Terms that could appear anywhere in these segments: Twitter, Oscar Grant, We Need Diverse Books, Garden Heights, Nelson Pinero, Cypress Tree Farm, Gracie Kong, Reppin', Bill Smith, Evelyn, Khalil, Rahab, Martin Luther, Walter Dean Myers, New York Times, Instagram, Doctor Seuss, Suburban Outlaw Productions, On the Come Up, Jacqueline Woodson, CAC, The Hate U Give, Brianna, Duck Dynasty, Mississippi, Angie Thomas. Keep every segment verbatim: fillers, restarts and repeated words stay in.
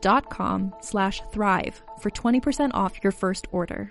dot com slash thrive for twenty percent off your first order.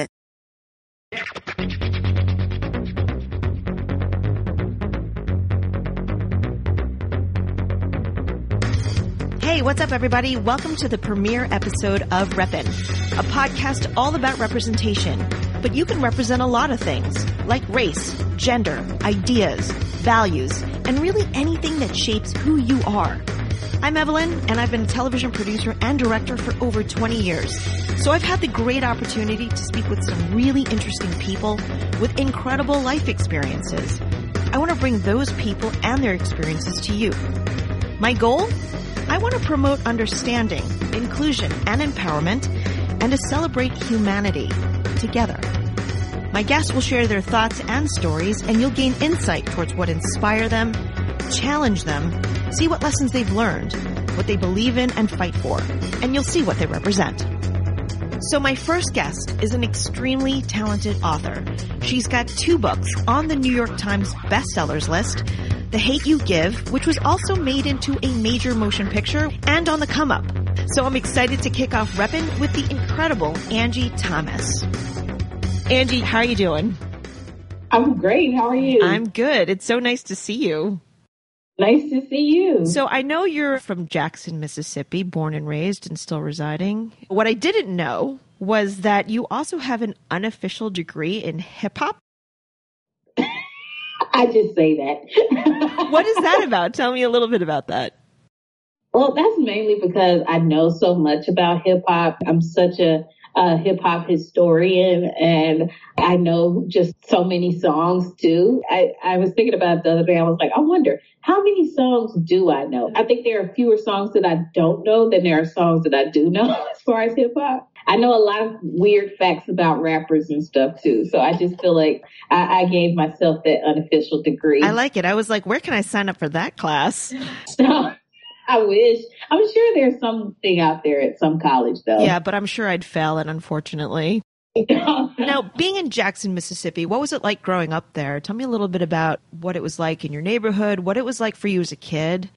Hey, what's up, everybody? Welcome to the premiere episode of Reppin', a podcast all about representation. But you can represent a lot of things, like race, gender, ideas, values, and really anything that shapes who you are. I'm Evelyn, and I've been a television producer and director for over twenty years. So I've had the great opportunity to speak with some really interesting people with incredible life experiences. I want to bring those people and their experiences to you. My goal? I want to promote understanding, inclusion, and empowerment, and to celebrate humanity together. My guests will share their thoughts and stories, and you'll gain insight towards what inspire them, challenge them, see what lessons they've learned, what they believe in and fight for, and you'll see what they represent. So my first guest is an extremely talented author. She's got two books on the New York Times bestsellers list, The Hate U Give, which was also made into a major motion picture, and On the Come Up. So I'm excited to kick off Reppin' with the incredible Angie Thomas. Angie, how are you doing? I'm great. How are you? I'm good. It's so nice to see you. Nice to see you. So I know you're from Jackson, Mississippi, born and raised and still residing. What I didn't know was that you also have an unofficial degree in hip hop. I just say that. What is that about? Tell me a little bit about that. Well, that's mainly because I know so much about hip hop. I'm such a a hip hop historian, and I know just so many songs too. I, I was thinking about it the other day. I was like, I wonder how many songs do I know? I think there are fewer songs that I don't know than there are songs that I do know as far as hip hop. I know a lot of weird facts about rappers and stuff too. So I just feel like I, I gave myself that unofficial degree. I like it. I was like, where can I sign up for that class? So, I wish. I'm sure there's something out there at some college, though. Yeah, but I'm sure I'd fail it, unfortunately. Now, being in Jackson, Mississippi, what was it like growing up there? Tell me a little bit about what it was like in your neighborhood, what it was like for you as a kid.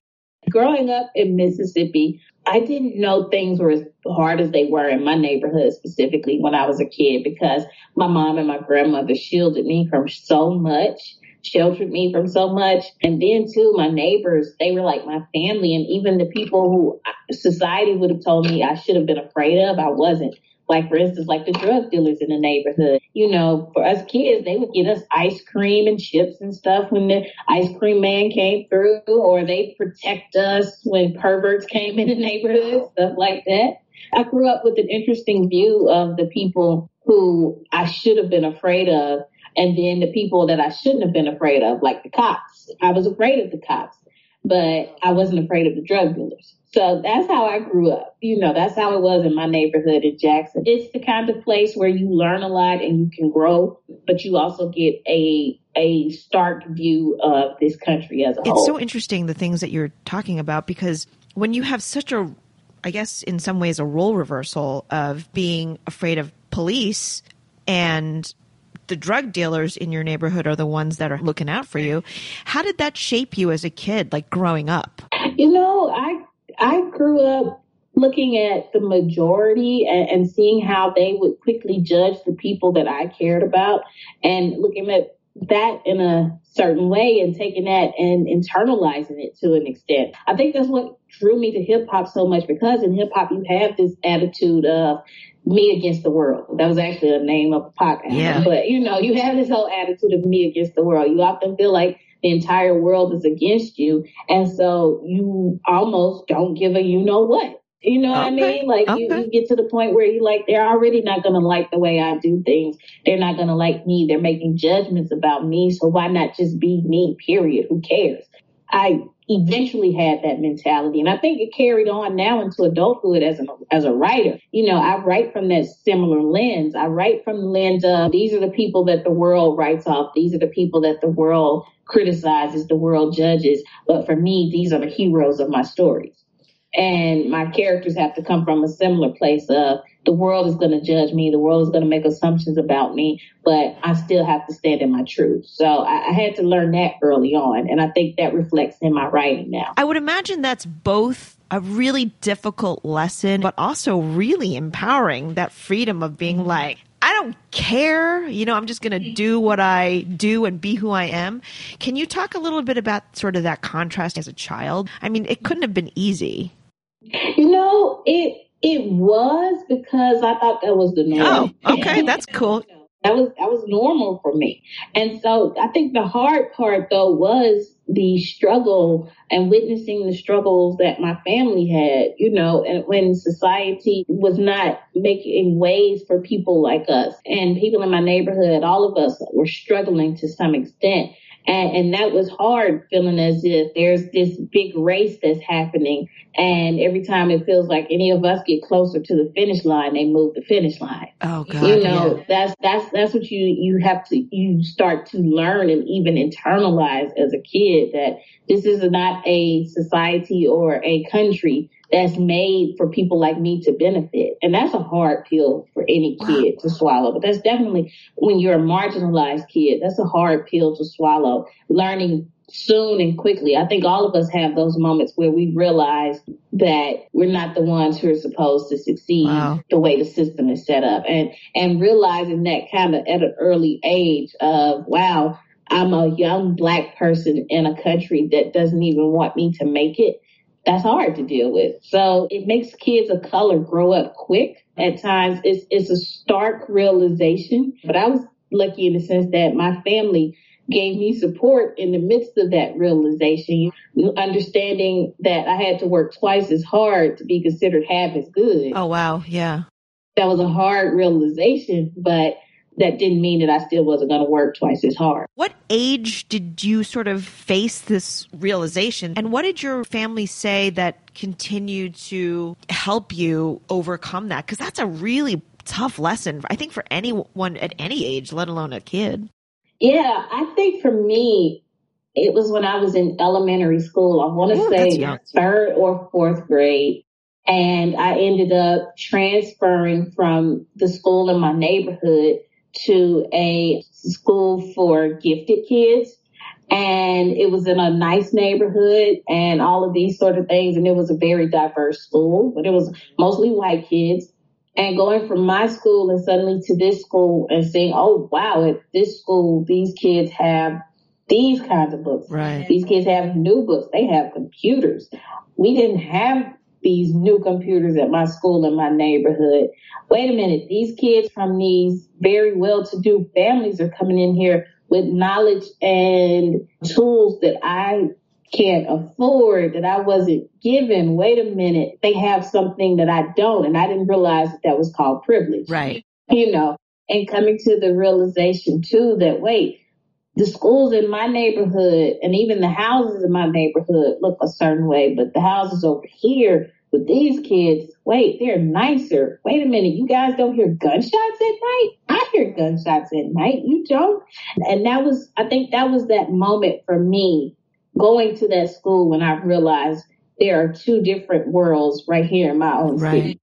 Growing up in Mississippi, I didn't know things were as hard as they were in my neighborhood, specifically when I was a kid, because my mom and my grandmother shielded me from so much. sheltered me from so much. And then too, my neighbors, they were like my family. And even the people who society would have told me I should have been afraid of, I wasn't. Like, for instance, like the drug dealers in the neighborhood. You know, for us kids, they would get us ice cream and chips and stuff when the ice cream man came through, or they protect us when perverts came in the neighborhood, stuff like that. I grew up with an interesting view of the people who I should have been afraid of, and then the people that I shouldn't have been afraid of, like the cops. I was afraid of the cops, but I wasn't afraid of the drug dealers. So that's how I grew up. You know, that's how it was in my neighborhood in Jackson. It's the kind of place where you learn a lot and you can grow, but you also get a a stark view of this country as a whole. It's so interesting, the things that you're talking about, because when you have such a, I guess in some ways, a role reversal of being afraid of police, and the drug dealers in your neighborhood are the ones that are looking out for you. How did that shape you as a kid, like growing up? You know, I... I grew up looking at the majority and, and seeing how they would quickly judge the people that I cared about, and looking at that in a certain way and taking that and internalizing it to an extent. I think that's what drew me to hip hop so much, because in hip hop you have this attitude of me against the world. That was actually the name of a podcast. Yeah. But, you know, you have this whole attitude of me against the world. You often feel like the entire world is against you. And so you almost don't give a you know what. You know okay. what I mean? Like okay. you, you get to the point where you're like, they're already not going to like the way I do things. They're not going to like me. They're making judgments about me. So why not just be me, period? Who cares? I eventually had that mentality. And I think it carried on now into adulthood as an, as a writer. You know, I write from that similar lens. I write from the lens of these are the people that the world writes off. These are the people that the world criticizes, the world judges. But for me, these are the heroes of my stories. And my characters have to come from a similar place of the world is going to judge me. The world is going to make assumptions about me, but I still have to stand in my truth. So I, I had to learn that early on. And I think that reflects in my writing now. I would imagine that's both a really difficult lesson, but also really empowering, that freedom of being like, I don't care. You know, I'm just going to do what I do and be who I am. Can you talk a little bit about sort of that contrast as a child? I mean, it couldn't have been easy. You know, it it was, because I thought that was the norm. Oh, okay, that's cool. You know, that was that was normal for me. And so I think the hard part, though, was the struggle and witnessing the struggles that my family had, you know, and when society was not making ways for people like us, and people in my neighborhood, all of us were struggling to some extent. And, and that was hard, feeling as if there's this big race that's happening. And every time it feels like any of us get closer to the finish line, they move the finish line. Oh, God. You know, yeah. that's, that's, that's what you, you have to, you start to learn and even internalize as a kid, that this is not a society or a country that's made for people like me to benefit. And that's a hard pill for any kid wow. to swallow. But that's definitely, when you're a marginalized kid, that's a hard pill to swallow. Learning soon and quickly. I think all of us have those moments where we realize that we're not the ones who are supposed to succeed wow. the way the system is set up. And, and realizing that kind of at an early age of, wow, I'm a young Black person in a country that doesn't even want me to make it. That's hard to deal with. So it makes kids of color grow up quick. At times, it's it's a stark realization. But I was lucky in the sense that my family gave me support in the midst of that realization, understanding that I had to work twice as hard to be considered half as good. Oh, wow. Yeah. That was a hard realization, but that didn't mean that I still wasn't going to work twice as hard. What age did you sort of face this realization? And what did your family say that continued to help you overcome that? Because that's a really tough lesson, I think, for anyone at any age, let alone a kid. Yeah, I think for me, it was when I was in elementary school. I want to oh, say third or fourth grade. And I ended up transferring from the school in my neighborhood to a school for gifted kids. And it was in a nice neighborhood and all of these sort of things. And it was a very diverse school, but it was mostly white kids. And going from my school and suddenly to this school and seeing, oh, wow, at this school, these kids have these kinds of books. Right. These kids have new books. They have computers. We didn't have these new computers at my school in my neighborhood. Wait a minute. These kids from these very well-to-do families are coming in here with knowledge and tools that I can't afford, that I wasn't given. Wait a minute. They have something that I don't. And I didn't realize that, that was called privilege. Right. You know, and coming to the realization too that, wait, the schools in my neighborhood and even the houses in my neighborhood look a certain way, but the houses over here with these kids, wait, they're nicer. Wait a minute, you guys don't hear gunshots at night? I hear gunshots at night. You don't? And that was, I think that was that moment for me going to that school when I realized there are two different worlds right here in my own right. city.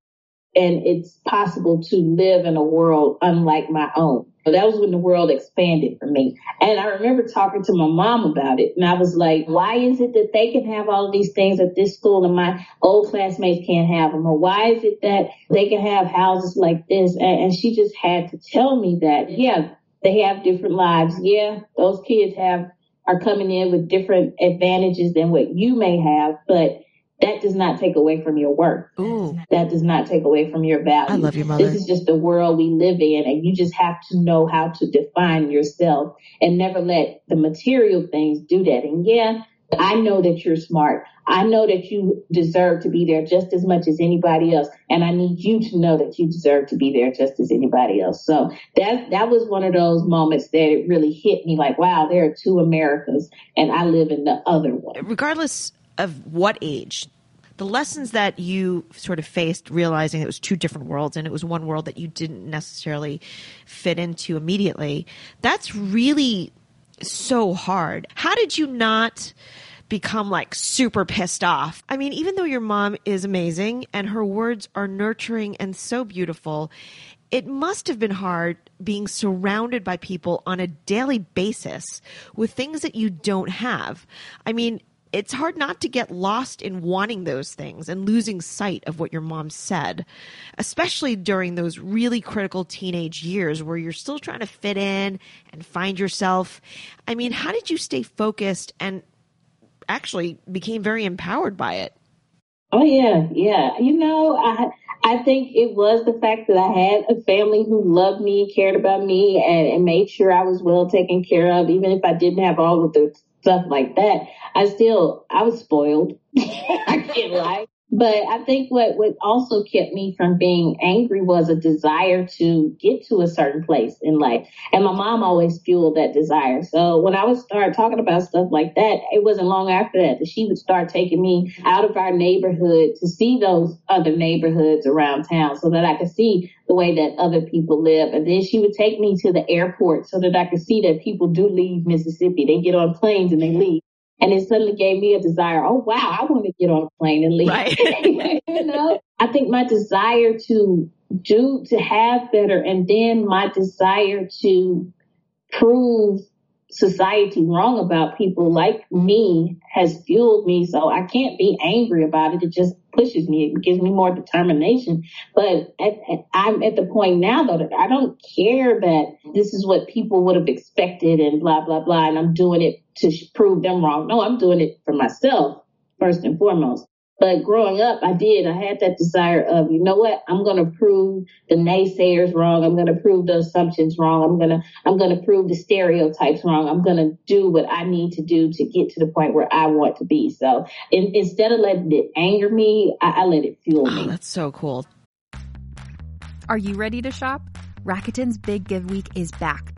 And it's possible to live in a world unlike my own. So that was when the world expanded for me. And I remember talking to my mom about it. And I was like, why is it that they can have all of these things at this school and my old classmates can't have them? Or why is it that they can have houses like this? And she just had to tell me that, yeah, they have different lives. Yeah, those kids have are coming in with different advantages than what you may have. But that does not take away from your worth. Ooh. That does not take away from your value. I love your mother. This is just the world we live in, and you just have to know how to define yourself and never let the material things do that. And yeah, I know that you're smart. I know that you deserve to be there just as much as anybody else. And I need you to know that you deserve to be there just as anybody else. So that that was one of those moments that it really hit me like, wow, there are two Americas, and I live in the other one. Regardless of what age, the lessons that you sort of faced realizing it was two different worlds and it was one world that you didn't necessarily fit into immediately, that's really so hard. How did you not become like super pissed off? I mean, even though your mom is amazing and her words are nurturing and so beautiful, it must have been hard being surrounded by people on a daily basis with things that you don't have. I mean, it's hard not to get lost in wanting those things and losing sight of what your mom said, especially during those really critical teenage years where you're still trying to fit in and find yourself. I mean, how did you stay focused and actually became very empowered by it? Oh, yeah. Yeah. You know, I I think it was the fact that I had a family who loved me, cared about me, and, and made sure I was well taken care of, even if I didn't have all of the stuff like that. I still, I was spoiled. I can't lie. But I think what, what also kept me from being angry was a desire to get to a certain place in life. And my mom always fueled that desire. So when I would start talking about stuff like that, it wasn't long after that that she would start taking me out of our neighborhood to see those other neighborhoods around town so that I could see the way that other people live. And then she would take me to the airport so that I could see that people do leave Mississippi. They get on planes and they leave. And it suddenly gave me a desire, oh, wow, I want to get on a plane and leave. Right. You know, I think my desire to do, to have better, and then my desire to prove society wrong about people like me has fueled me. So I can't be angry about it. It just pushes me. It gives me more determination. But at, at, I'm at the point now, though, that I don't care that this is what people would have expected and blah, blah, blah. And I'm doing it to prove them wrong. No, I'm doing it for myself, first and foremost. But growing up, I did. I had that desire of, you know what? I'm going to prove the naysayers wrong. I'm going to prove the assumptions wrong. I'm going to I'm going to prove the stereotypes wrong. I'm going to do what I need to do to get to the point where I want to be. So in, instead of letting it anger me, I, I let it fuel me. Oh, that's so cool. Are you ready to shop? Rakuten's Big Give Week is back.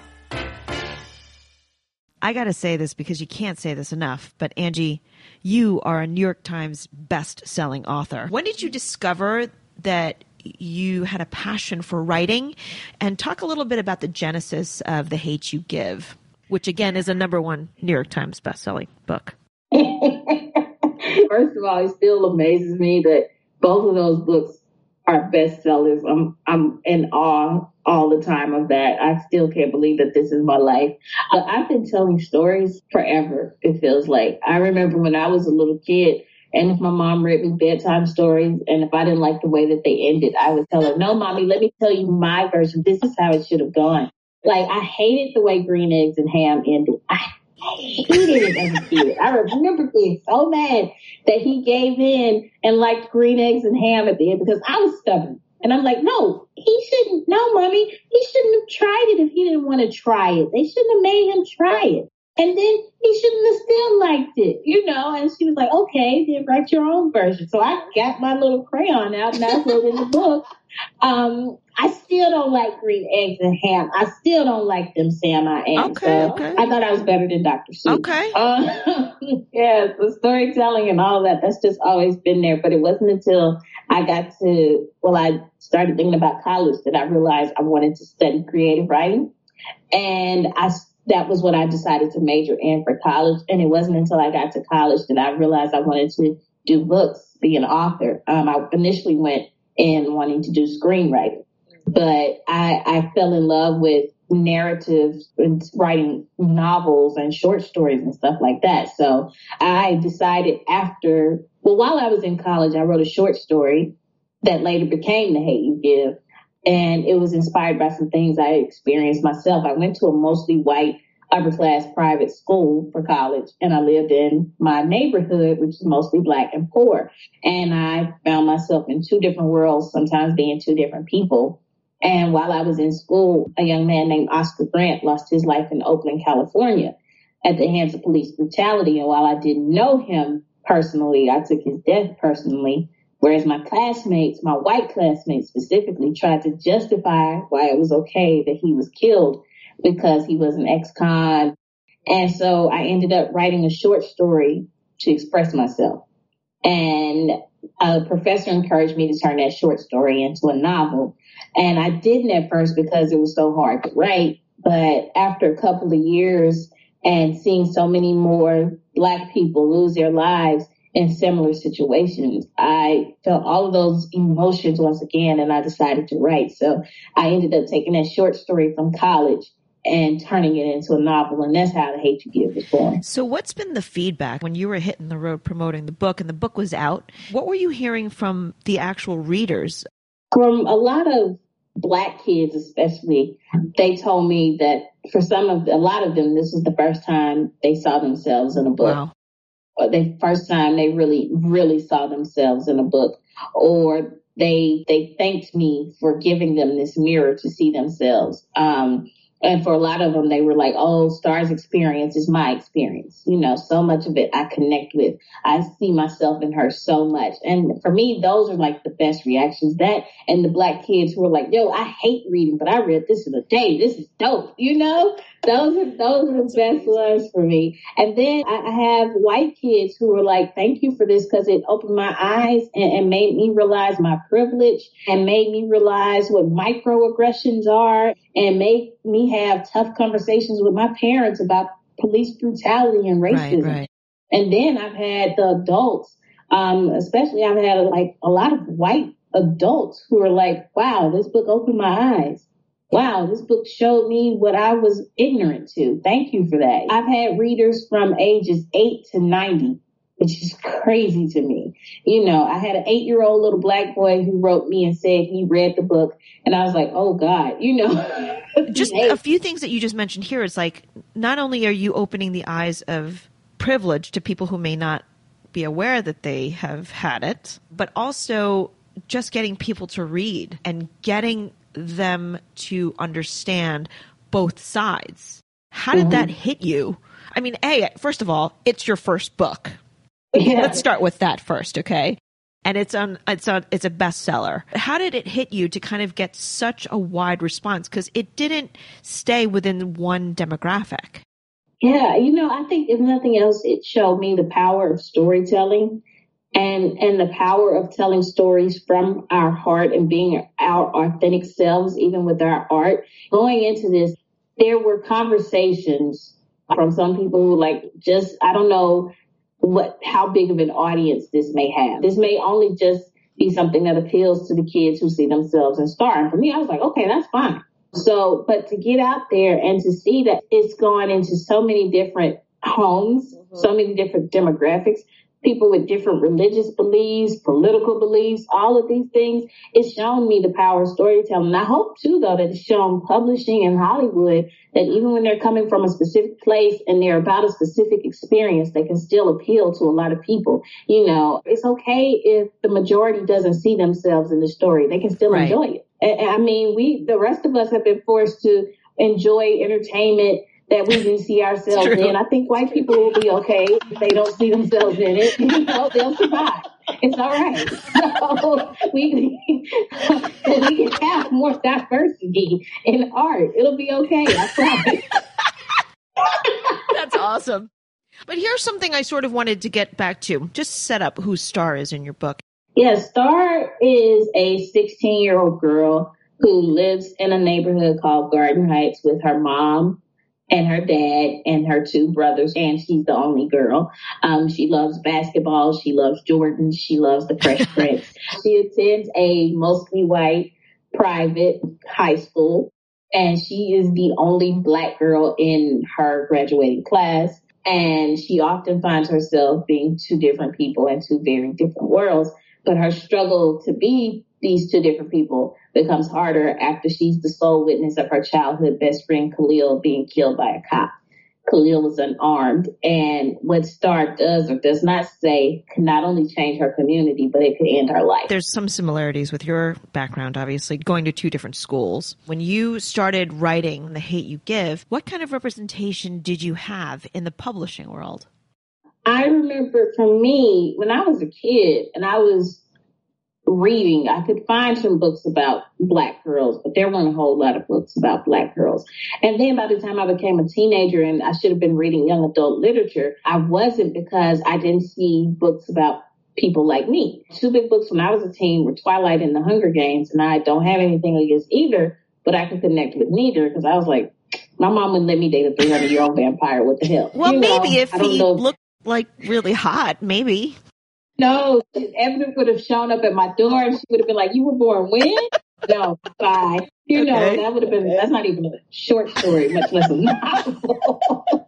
I got to say this because you can't say this enough, but Angie, you are a New York Times best-selling author. When did you discover that you had a passion for writing? And talk a little bit about the genesis of The Hate U Give, which again is a number one New York Times best-selling book. First of all, it still amazes me that both of those books are bestsellers. I'm I'm in awe all the time of that. I still can't believe that this is my life. Uh, I've been telling stories forever, it feels like. I remember when I was a little kid, and if my mom read me bedtime stories, and if I didn't like the way that they ended, I would tell her, no, mommy, let me tell you my version. This is how it should have gone. Like, I hated the way Green Eggs and Ham ended. I hated it as a kid. I remember being so mad that he gave in and liked Green Eggs and Ham at the end because I was stubborn. And I'm like, no, he shouldn't. No, mommy, he shouldn't have tried it if he didn't want to try it. They shouldn't have made him try it. And then he shouldn't have still liked it, you know. And she was like, okay, then write your own version. So I got my little crayon out and I wrote in the book. Um, I still don't like Green Eggs and Ham. I still don't like them, Sam. I am. Okay, so okay. I thought I was better than Doctor Seuss. Okay. Uh, yeah, the storytelling and all that, that's just always been there. But it wasn't until I got to, well, I started thinking about college that I realized I wanted to study creative writing. And I that was what I decided to major in for college. And it wasn't until I got to college that I realized I wanted to do books, be an author. Um, I initially went in wanting to do screenwriting, but I, I fell in love with narratives and writing novels and short stories and stuff like that. So I decided after, well, while I was in college, I wrote a short story that later became The Hate U Give. And it was inspired by some things I experienced myself. I went to a mostly white, upper-class private school for college, and I lived in my neighborhood, which is mostly black and poor. And I found myself in two different worlds, sometimes being two different people. And while I was in school, a young man named Oscar Grant lost his life in Oakland, California, at the hands of police brutality. And while I didn't know him personally, I took his death personally. Whereas my classmates, my white classmates specifically, tried to justify why it was okay that he was killed because he was an ex-con. And so I ended up writing a short story to express myself. And a professor encouraged me to turn that short story into a novel. And I didn't at first because it was so hard to write. But after a couple of years and seeing so many more Black people lose their lives in similar situations, I felt all of those emotions once again, and I decided to write. So I ended up taking that short story from college and turning it into a novel, and that's how The Hate U Give was born. So what's been the feedback when you were hitting the road promoting the book, and the book was out? What were you hearing from the actual readers? From a lot of Black kids especially, they told me that for some of, a lot of them, this was the first time they saw themselves in a book. Wow. The first time they really, really saw themselves in a book, or they they thanked me for giving them this mirror to see themselves. Um, And for a lot of them, they were like, oh, Star's experience is my experience. You know, so much of it I connect with. I see myself in her so much. And for me, those are like the best reactions. That and the Black kids who are like, yo, I hate reading, but I read this in a day. This is dope. You know, those are, those are the best ones for me. And then I have white kids who were like, thank you for this because it opened my eyes and, and made me realize my privilege and made me realize what microaggressions are and made me have tough conversations with my parents about police brutality and racism. Right, right. And then I've had the adults, um, especially I've had like a lot of white adults who are like, wow, this book opened my eyes. Wow, this book showed me what I was ignorant to. Thank you for that. I've had readers from ages eight to ninety, which is crazy to me. You know, I had an eight-year-old little Black boy who wrote me and said he read the book. And I was like, oh, God, you know. Just a few things that you just mentioned here. It's like, not only are you opening the eyes of privilege to people who may not be aware that they have had it, but also just getting people to read and getting them to understand both sides. How did mm-hmm. that hit you? I mean, A, first of all, it's your first book. Yeah. Let's start with that first, okay? And it's on, it's on, it's a bestseller. How did it hit you to kind of get such a wide response? Because it didn't stay within one demographic. Yeah, you know, I think if nothing else, it showed me the power of storytelling and and the power of telling stories from our heart and being our authentic selves, even with our art. Going into this, there were conversations from some people who like just, I don't know, what, how big of an audience this may have. This may only just be something that appeals to the kids who see themselves in Star. And for me, I was like, okay, that's fine. So, but to get out there and to see that it's gone into so many different homes, mm-hmm. so many different demographics, people with different religious beliefs, political beliefs, all of these things, it's shown me the power of storytelling. And I hope too, though, that it's shown publishing in Hollywood that even when they're coming from a specific place and they're about a specific experience, they can still appeal to a lot of people. You know, it's okay if the majority doesn't see themselves in the story. They can still right. enjoy it. And, I mean, we, the rest of us have been forced to enjoy entertainment that we do see ourselves in. I think white people will be okay if they don't see themselves in it. You know, they'll survive. It's all right. So we, we can have more diversity in art. It'll be okay. I promise. That's awesome. But here's something I sort of wanted to get back to. Just set up who Star is in your book. Yeah, Star is a sixteen-year-old girl who lives in a neighborhood called Garden Heights with her mom and her dad and her two brothers, and she's the only girl. Um, she loves basketball. She loves Jordan. She loves the Fresh Prince. She attends a mostly white private high school, and she is the only Black girl in her graduating class. And she often finds herself being two different people in two very different worlds. But her struggle to be these two different people becomes harder after she's the sole witness of her childhood best friend, Khalil, being killed by a cop. Khalil was unarmed. And what Star does or does not say can not only change her community, but it could end her life. There's some similarities with your background, obviously, going to two different schools. When you started writing The Hate U Give, what kind of representation did you have in the publishing world? I remember, for me, when I was a kid and I was reading, I could find some books about Black girls, but there weren't a whole lot of books about Black girls. And then by the time I became a teenager and I should have been reading young adult literature, I wasn't because I didn't see books about people like me. Two big books when I was a teen were Twilight and The Hunger Games, and I don't have anything against either, but I could connect with neither because I was like, my mom wouldn't let me date a three hundred-year-old vampire. What the hell? Well, you know, maybe if he know. looked like really hot, maybe. No, Evelyn would have shown up at my door and she would have been like, you were born when? No, bye. You know, okay. That would have been, that's not even a short story, much less a novel.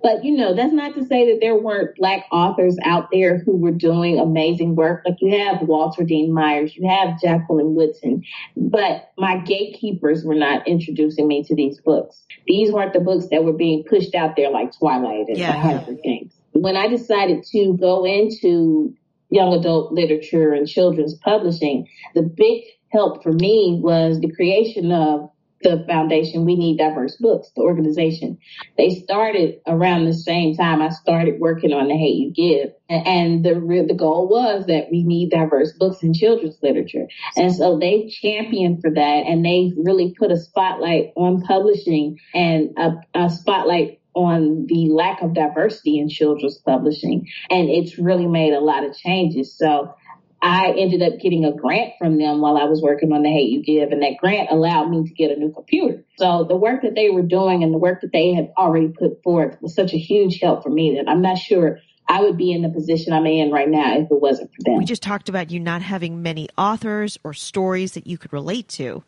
But, you know, that's not to say that there weren't Black authors out there who were doing amazing work. Like you have Walter Dean Myers, you have Jacqueline Woodson, but my gatekeepers were not introducing me to these books. These weren't the books that were being pushed out there like Twilight and yeah. The Hunger Games. When I decided to go into young adult literature and children's publishing, the big help for me was the creation of the foundation, We Need Diverse Books, the organization. They started around the same time I started working on The Hate U Give. And the the goal was that we need diverse books in children's literature. And so they championed for that, and they really put a spotlight on publishing and a, a spotlight on the lack of diversity in children's publishing. And it's really made a lot of changes. So I ended up getting a grant from them while I was working on The Hate U Give, and that grant allowed me to get a new computer. So the work that they were doing and the work that they had already put forth was such a huge help for me that I'm not sure I would be in the position I'm in right now if it wasn't for them. We just talked about you not having many authors or stories that you could relate to.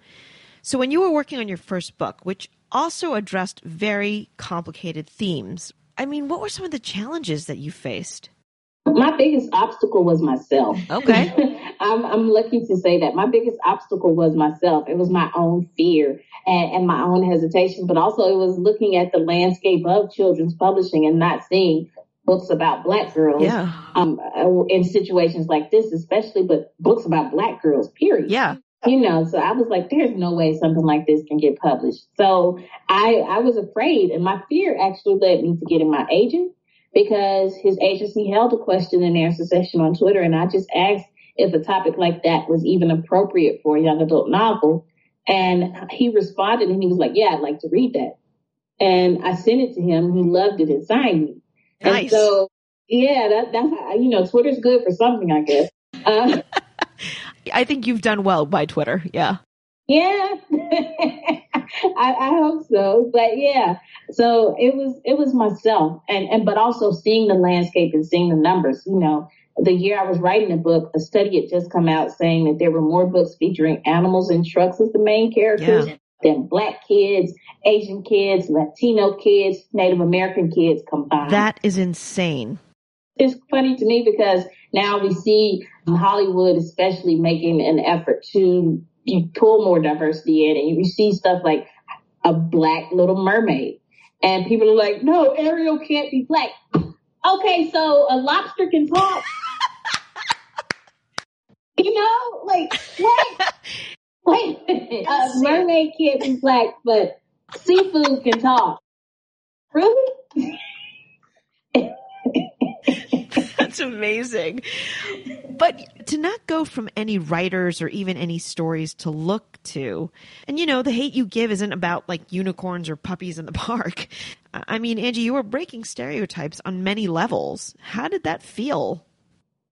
So when you were working on your first book, which also addressed very complicated themes, I mean, what were some of the challenges that you faced? My biggest obstacle was myself. Okay. I'm, I'm lucky to say that. My biggest obstacle was myself. It was my own fear and, and my own hesitation, but also it was looking at the landscape of children's publishing and not seeing books about Black girls yeah. um, in situations like this, especially, but books about Black girls, period. Yeah. You know, so I was like, there's no way something like this can get published. So I, I was afraid, and my fear actually led me to getting my agent, because his agency held a question and answer session on Twitter, and I just asked if a topic like that was even appropriate for a young adult novel. And he responded, and he was like, yeah, I'd like to read that. And I sent it to him. He loved it and signed me. Nice. And so, yeah, that, that's, you know, Twitter's good for something, I guess. Uh, I think you've done well by Twitter. Yeah. Yeah. I, I hope so. But yeah, so it was it was myself and, and but also seeing the landscape and seeing the numbers. You know, the year I was writing the book, a study had just come out saying that there were more books featuring animals and trucks as the main characters yeah. than Black kids, Asian kids, Latino kids, Native American kids combined. That is insane. It's funny to me because now we see Hollywood especially making an effort to you pull more diversity in, and you see stuff like a Black Little Mermaid, and people are like, no, Ariel can't be Black. Okay, so a lobster can talk. You know, like, wait, wait a minute. A mermaid can't be Black, but seafood can talk. Really? That's amazing. But to not go from any writers or even any stories to look to, and you know, The Hate U Give isn't about like unicorns or puppies in the park. I mean, Angie, you were breaking stereotypes on many levels. How did that feel?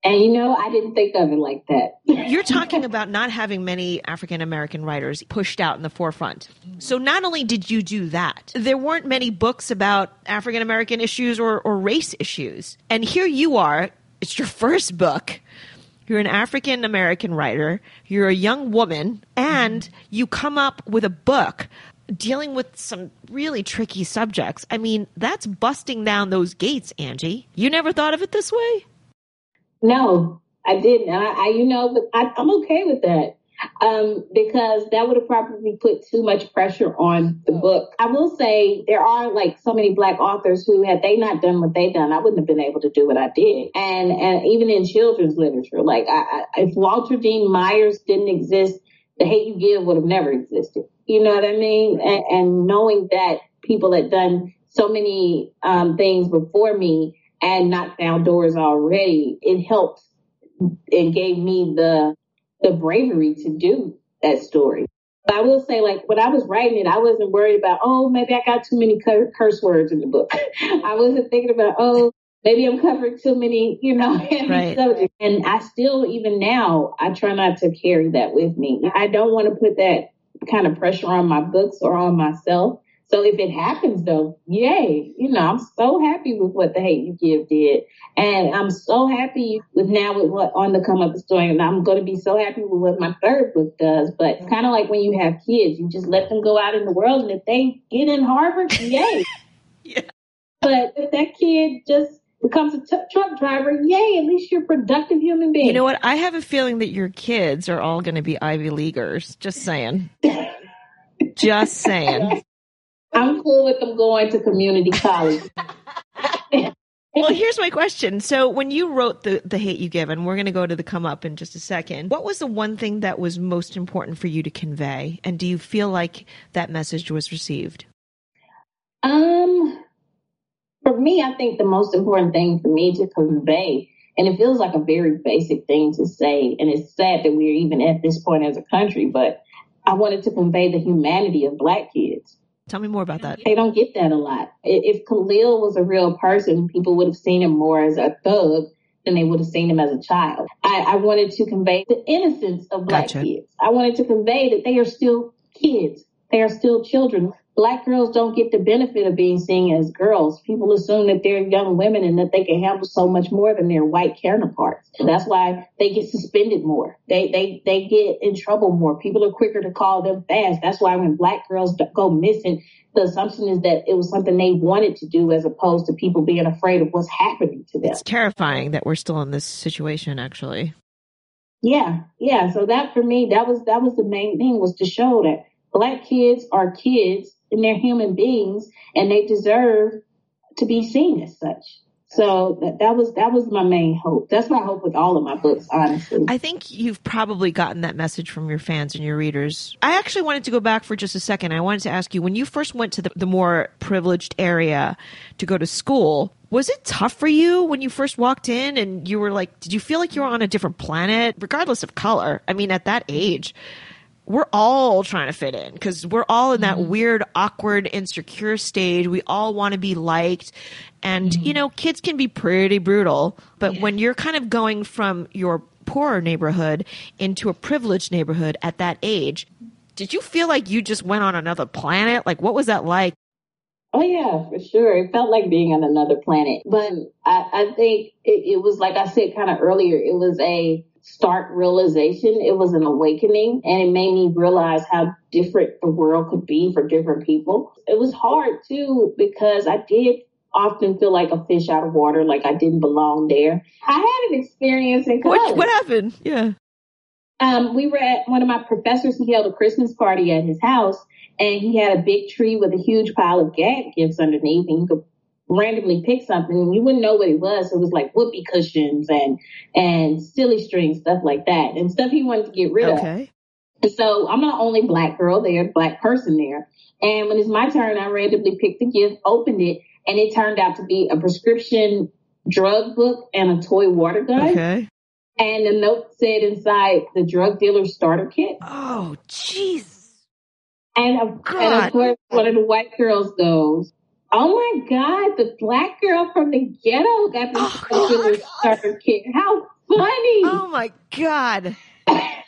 And you know, I didn't think of it like that. You're talking about not having many African-American writers pushed out in the forefront. So not only did you do that, there weren't many books about African-American issues or, or race issues. And here you are, it's your first book. You're an African-American writer, you're a young woman, and you come up with a book dealing with some really tricky subjects. I mean, that's busting down those gates, Angie. You never thought of it this way? No, I didn't. I, I you know, but I, I'm okay with that um, because that would have probably put too much pressure on the book. I will say there are like so many Black authors who, had they not done what they done, I wouldn't have been able to do what I did. And and even in children's literature, like I, I, if Walter Dean Myers didn't exist, The Hate U Give would have never existed. You know what I mean? And, and knowing that people had done so many um, things before me and knocked down doors already, it helped. It gave me the the bravery to do that story. But I will say, like, when I was writing it, I wasn't worried about, oh, maybe I got too many curse words in the book. I wasn't thinking about, oh, maybe I'm covering too many, you know, heavy right. subjects. And I still, even now, I try not to carry that with me. I don't want to put that kind of pressure on my books or on myself. So if it happens, though, yay, you know, I'm so happy with what The Hate U Give did. And I'm so happy with now with what On the Come Up is doing. And I'm going to be so happy with what my third book does. But it's kind of like when you have kids, you just let them go out in the world. And if they get in Harvard, yay. Yeah. But if that kid just becomes a t- truck driver, yay, at least you're a productive human being. You know what? I have a feeling that your kids are all going to be Ivy Leaguers. Just saying. Just saying. I'm cool with them going to community college. Well, here's my question. So when you wrote the, the Hate U Give, and we're going to go to the come up in just a second, what was the one thing that was most important for you to convey? And do you feel like that message was received? Um, for me, I think the most important thing for me to convey, and it feels like a very basic thing to say, and it's sad that we're even at this point as a country, but I wanted to convey the humanity of Black kids. Tell me more about that. They don't get that a lot. If Khalil was a real person, people would have seen him more as a thug than they would have seen him as a child. I, I wanted to convey the innocence of Black gotcha. kids. I wanted to convey that they are still kids. They are still children. Black girls don't get the benefit of being seen as girls. People assume that they're young women and that they can handle so much more than their white counterparts. And that's why they get suspended more. They they they get in trouble more. People are quicker to call them fast. That's why when Black girls go missing, the assumption is that it was something they wanted to do as opposed to people being afraid of what's happening to them. It's terrifying that we're still in this situation, actually. Yeah, yeah. So that for me, that was that was the main thing, was to show that Black kids are kids and they're human beings and they deserve to be seen as such. So that, that was that was my main hope. That's my hope with all of my books, honestly. I think you've probably gotten that message from your fans and your readers. I actually wanted to go back for just a second. I wanted to ask you, when you first went to the, the more privileged area to go to school, was it tough for you when you first walked in and you were like, did you feel like you were on a different planet, regardless of color? I mean, at that age, we're all trying to fit in because we're all in that mm-hmm. weird, awkward, insecure stage. We all want to be liked. And, mm-hmm. you know, kids can be pretty brutal. But yeah. when you're kind of going from your poorer neighborhood into a privileged neighborhood at that age, did you feel like you just went on another planet? Like, what was that like? Oh, yeah, for sure. It felt like being on another planet. But I, I think it, it was, like I said kind of earlier, it was a stark realization. It was an awakening, and it made me realize how different the world could be for different people. It was hard too, because I did often feel like a fish out of water, like I didn't belong there. I had an experience in college. What, what happened? Yeah. Um, we were at one of my professors. He held a Christmas party at his house, and he had a big tree with a huge pile of gag gifts underneath, and you could randomly pick something and you wouldn't know what it was. So it was like whoopee cushions and and silly strings, stuff like that, and stuff he wanted to get rid okay. of. And so I'm the only Black girl there, Black person there. And when it's my turn, I randomly picked the gift, opened it, and it turned out to be a prescription drug book and a toy water gun. Okay. And the note said inside, the drug dealer starter kit. Oh, jeez. And, and of course, one of the white girls goes, oh my God, the Black girl from the ghetto got this oh starter kit. How funny. Oh my God.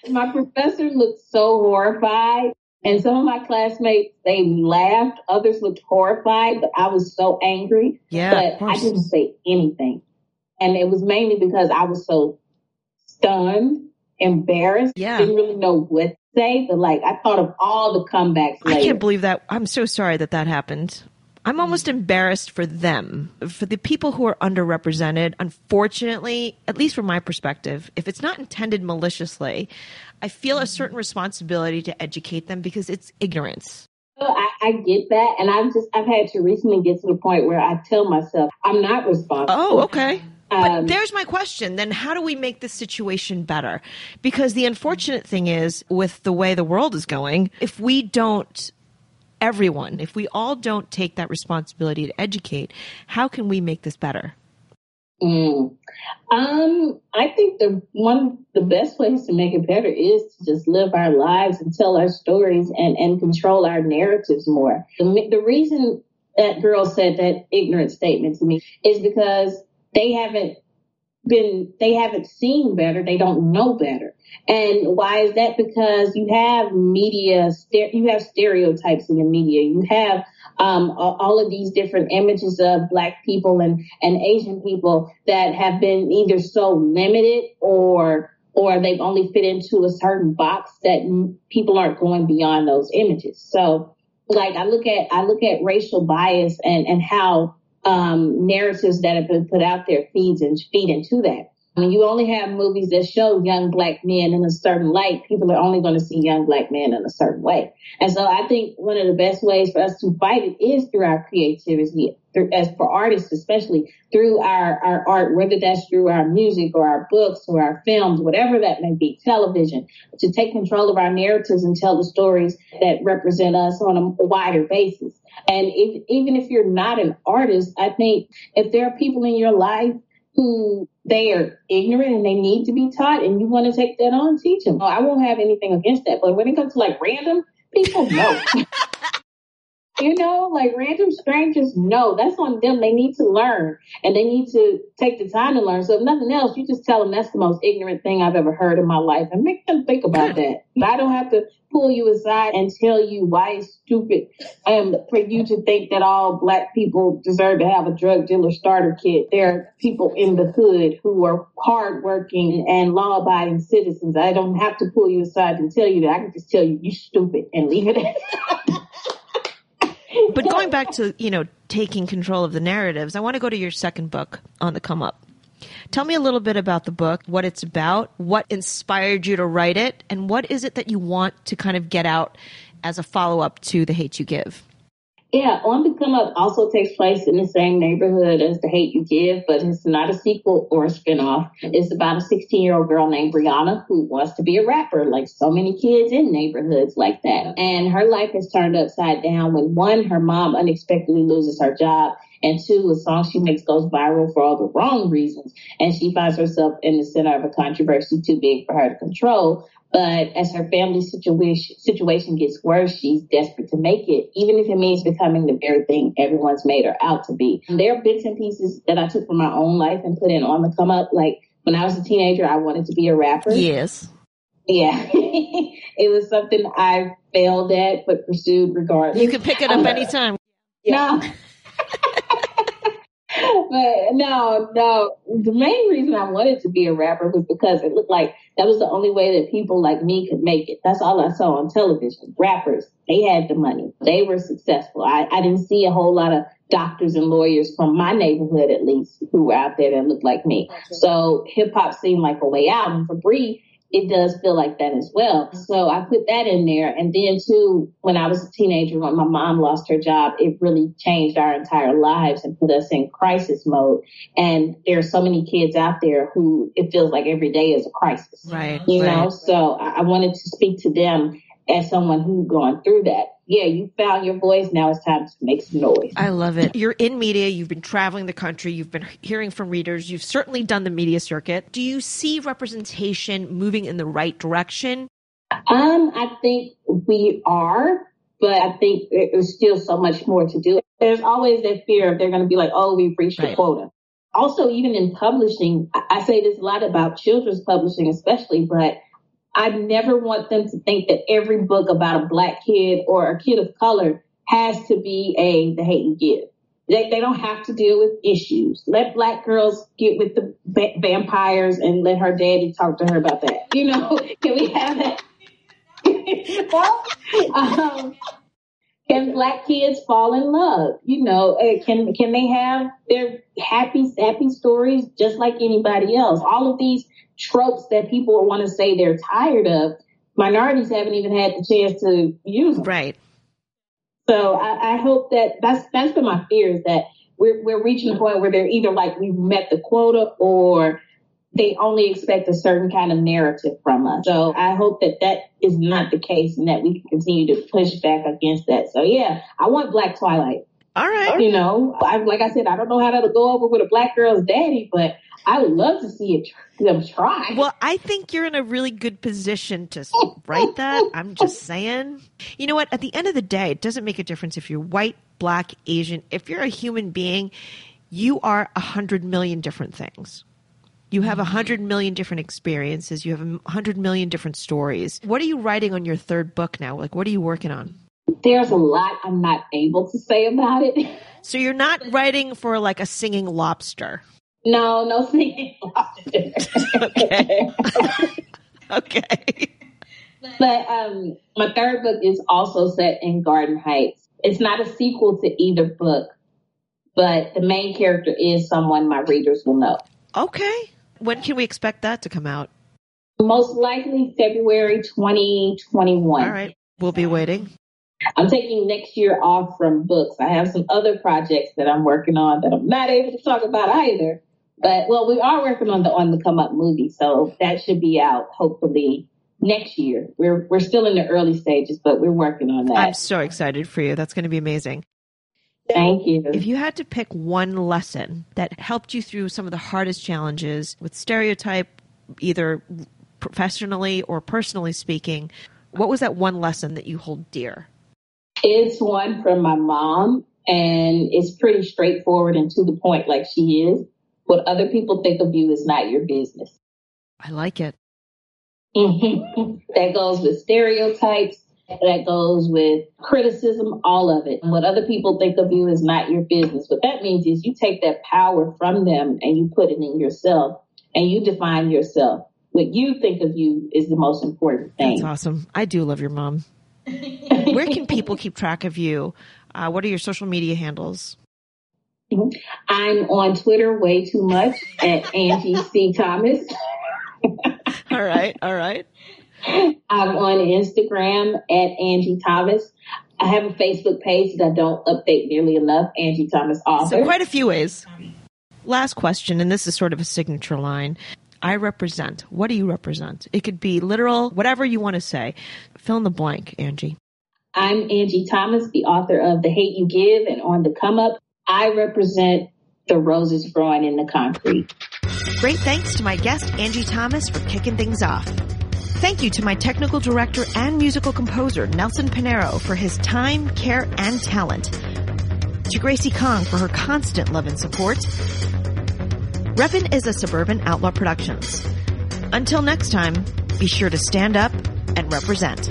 My professor looked so horrified. And some of my classmates, they laughed. Others looked horrified, but I was so angry. Yeah, but I didn't say anything. And it was mainly because I was so stunned, embarrassed. Yeah. Didn't really know what to say, but like I thought of all the comebacks later. I can't believe that. I'm so sorry that that happened. I'm almost embarrassed for them, for the people who are underrepresented. Unfortunately, at least from my perspective, if it's not intended maliciously, I feel a certain responsibility to educate them because it's ignorance. Well, I, I get that. And I've just, I've had to recently get to the point where I tell myself I'm not responsible. Oh, okay. But there's my question. Then how do we make this situation better? Because the unfortunate thing is, with the way the world is going, if we don't everyone, if we all don't take that responsibility to educate, how can we make this better? Mm. Um, I think the one, the best ways to make it better is to just live our lives and tell our stories and, and control our narratives more. The, the reason that girl said that ignorant statement to me is because they haven't been, they haven't seen better. They don't know better. And why is that? Because you have media, you have stereotypes in the media. You have um, all of these different images of Black people and, and Asian people that have been either so limited or or they've only fit into a certain box that people aren't going beyond those images. So, like, I look at I look at racial bias and and how um, narratives that have been put out there feeds and feed into that. When you only have movies that show young black men in a certain light, people are only going to see young black men in a certain way. And so I think one of the best ways for us to fight it is through our creativity, as for artists especially, through our, our art, whether that's through our music or our books or our films, whatever that may be, television, to take control of our narratives and tell the stories that represent us on a wider basis. And if, even if you're not an artist, I think if there are people in your life who they are ignorant and they need to be taught and you want to take that on, teach them. I won't have anything against that. But when it comes to like random people, no. You know, like random strangers, no. That's on them. They need to learn and they need to take the time to learn. So if nothing else, you just tell them that's the most ignorant thing I've ever heard in my life and make them think about that. I don't have to pull you aside and tell you why it's stupid um, for you to think that all black people deserve to have a drug dealer starter kit. There are people in the hood who are hardworking and law-abiding citizens. I don't have to pull you aside and tell you that. I can just tell you you're stupid and leave it at But going back to, you know, taking control of the narratives, I want to go to your second book, On the Come Up. Tell me a little bit about the book, what it's about, what inspired you to write it, and what is it that you want to kind of get out as a follow-up to The Hate U Give? Yeah, On the Come Up also takes place in the same neighborhood as The Hate U Give, but it's not a sequel or a spinoff. It's about a sixteen-year-old girl named Brianna who wants to be a rapper, like so many kids in neighborhoods like that. And her life is turned upside down when, one, her mom unexpectedly loses her job, and two, a song she makes goes viral for all the wrong reasons, and she finds herself in the center of a controversy too big for her to control. But as her family situa- situation gets worse, she's desperate to make it, even if it means becoming the very thing everyone's made her out to be. There are bits and pieces that I took from my own life and put in On the Come Up. Like when I was a teenager, I wanted to be a rapper. Yes. Yeah. It was something I failed at, but pursued regardless. You can pick it up anytime. Yeah. No. But no, no, the main reason I wanted to be a rapper was because it looked like that was the only way that people like me could make it. That's all I saw on television. Rappers, they had the money. They were successful. I, I didn't see a whole lot of doctors and lawyers from my neighborhood, at least, who were out there that looked like me. So hip hop seemed like a way out. And for Bree, it does feel like that as well. So I put that in there. And then, too, when I was a teenager, when my mom lost her job, it really changed our entire lives and put us in crisis mode. And there are so many kids out there who it feels like every day is a crisis. Right. You right. know, so I wanted to speak to them as someone who's gone through that. Yeah, you found your voice. Now it's time to make some noise. I love it. You're in media. You've been traveling the country. You've been hearing from readers. You've certainly done the media circuit. Do you see representation moving in the right direction? Um, I think we are, but I think there's still so much more to do. There's always that fear of they're going to be like, oh, we've reached right. the quota. Also, even in publishing, I say this a lot about children's publishing especially, but I never want them to think that every book about a black kid or a kid of color has to be a The Hate U Give. They, they don't have to deal with issues. Let black girls get with the ba- vampires and let her daddy talk to her about that. You know, can we have that? Well, um, can black kids fall in love? You know, can can they have their happy, sappy stories just like anybody else? All of these tropes that people want to say they're tired of, minorities haven't even had the chance to use them. Right. So I, I hope that that's that's been my fear, is that we're we're reaching a point where they're either like we've met the quota or they only expect a certain kind of narrative from us. So I hope that that is not the case and that we can continue to push back against that. So yeah, I want Black Twilight. All right. You know, I, like I said, I don't know how that'll go over with a black girl's daddy, but I would love to see it, them try. Well, I think you're in a really good position to write that. I'm just saying. You know what? At the end of the day, it doesn't make a difference if you're white, black, Asian. If you're a human being, you are a hundred million different things. You have a hundred million different experiences. You have a hundred million different stories. What are you writing on your third book now? Like, what are you working on? There's a lot I'm not able to say about it. So you're not writing for like a singing lobster? No, no singing lobster. Okay. Okay. But um, my third book is also set in Garden Heights. It's not a sequel to either book, but the main character is someone my readers will know. Okay. when can we expect that to come out? Most likely February twenty twenty-one. All right. We'll be waiting. I'm taking next year off from books. I have some other projects that I'm working on that I'm not able to talk about either. But, well, we are working on the On the Come Up movie, so that should be out hopefully next year. We're we're still in the early stages, but we're working on that. I'm so excited for you. That's going to be amazing. Thank you. If you had to pick one lesson that helped you through some of the hardest challenges with stereotype, either professionally or personally speaking, what was that one lesson that you hold dear? It's one from my mom, and it's pretty straightforward and to the point like she is. What other people think of you is not your business. I like it. That goes with stereotypes. That goes with criticism, all of it. What other people think of you is not your business. What that means is you take that power from them and you put it in yourself and you define yourself. What you think of you is the most important thing. That's awesome. I do love your mom. Where can people keep track of you? Uh, what are your social media handles? I'm on Twitter way too much at Angie C. Thomas. All right. All right. I'm on Instagram at Angie Thomas. I have a Facebook page that I don't update nearly enough, Angie Thomas Author. So quite a few ways. Last question, and this is sort of a signature line. I represent. What do you represent? It could be literal, whatever you want to say. Fill in the blank, Angie. I'm Angie Thomas, the author of The Hate U Give and On the Come Up. I represent the roses growing in the concrete. Great thanks to my guest, Angie Thomas, for kicking things off. Thank you to my technical director and musical composer, Nelson Pinero, for his time, care, and talent. To Gracie Kong for her constant love and support. Reppin' is a Suburban Outlaw Productions. Until next time, be sure to stand up and represent.